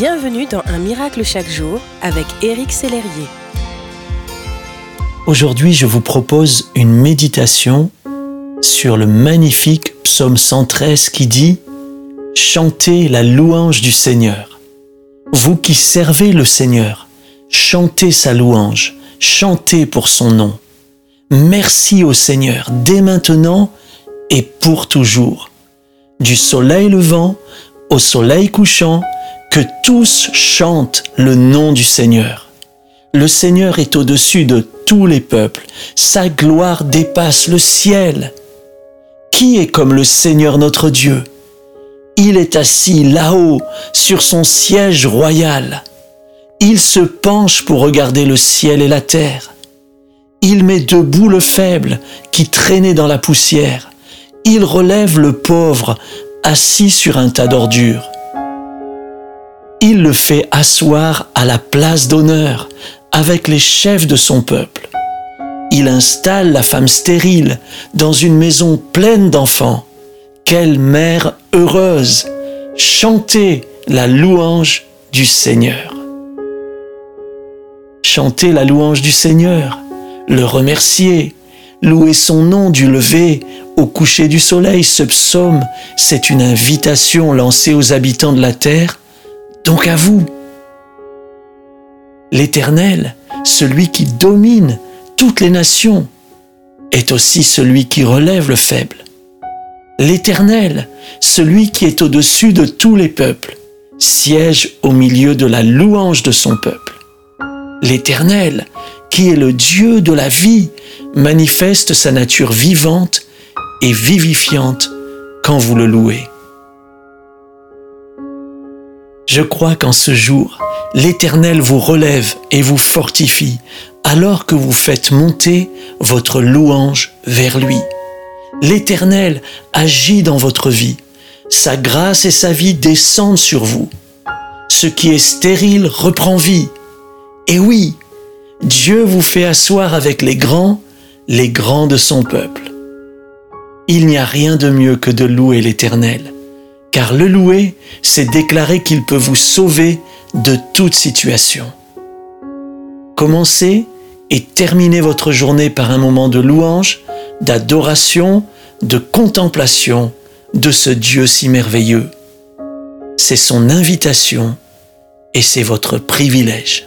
Bienvenue dans Un miracle chaque jour avec Eric Sellerier. Aujourd'hui, je vous propose une méditation sur le magnifique Psaume 113 qui dit « Chantez la louange du Seigneur. Vous qui servez le Seigneur, chantez sa louange, chantez pour son nom. Merci au Seigneur dès maintenant et pour toujours. Du soleil levant au soleil couchant, que tous chantent le nom du Seigneur. Le Seigneur est au-dessus de tous les peuples. Sa gloire dépasse le ciel. Qui est comme le Seigneur notre Dieu? Il est assis là-haut sur son siège royal. Il se penche pour regarder le ciel et la terre. Il met debout le faible qui traînait dans la poussière. Il relève le pauvre assis sur un tas d'ordures. Il le fait asseoir à la place d'honneur avec les chefs de son peuple. Il installe la femme stérile dans une maison pleine d'enfants. Quelle mère heureuse! Chantez la louange du Seigneur. Chantez la louange du Seigneur, le remercier, louer son nom du lever au coucher du soleil. Ce psaume, c'est une invitation lancée aux habitants de la terre. Donc à vous, l'Éternel, celui qui domine toutes les nations, est aussi celui qui relève le faible. L'Éternel, celui qui est au-dessus de tous les peuples, siège au milieu de la louange de son peuple. L'Éternel, qui est le Dieu de la vie, manifeste sa nature vivante et vivifiante quand vous le louez. Je crois qu'en ce jour, l'Éternel vous relève et vous fortifie, alors que vous faites monter votre louange vers lui. L'Éternel agit dans votre vie. Sa grâce et sa vie descendent sur vous. Ce qui est stérile reprend vie. Et oui, Dieu vous fait asseoir avec les grands de son peuple. Il n'y a rien de mieux que de louer l'Éternel. Car le louer, c'est déclarer qu'il peut vous sauver de toute situation. Commencez et terminez votre journée par un moment de louange, d'adoration, de contemplation de ce Dieu si merveilleux. C'est son invitation et c'est votre privilège.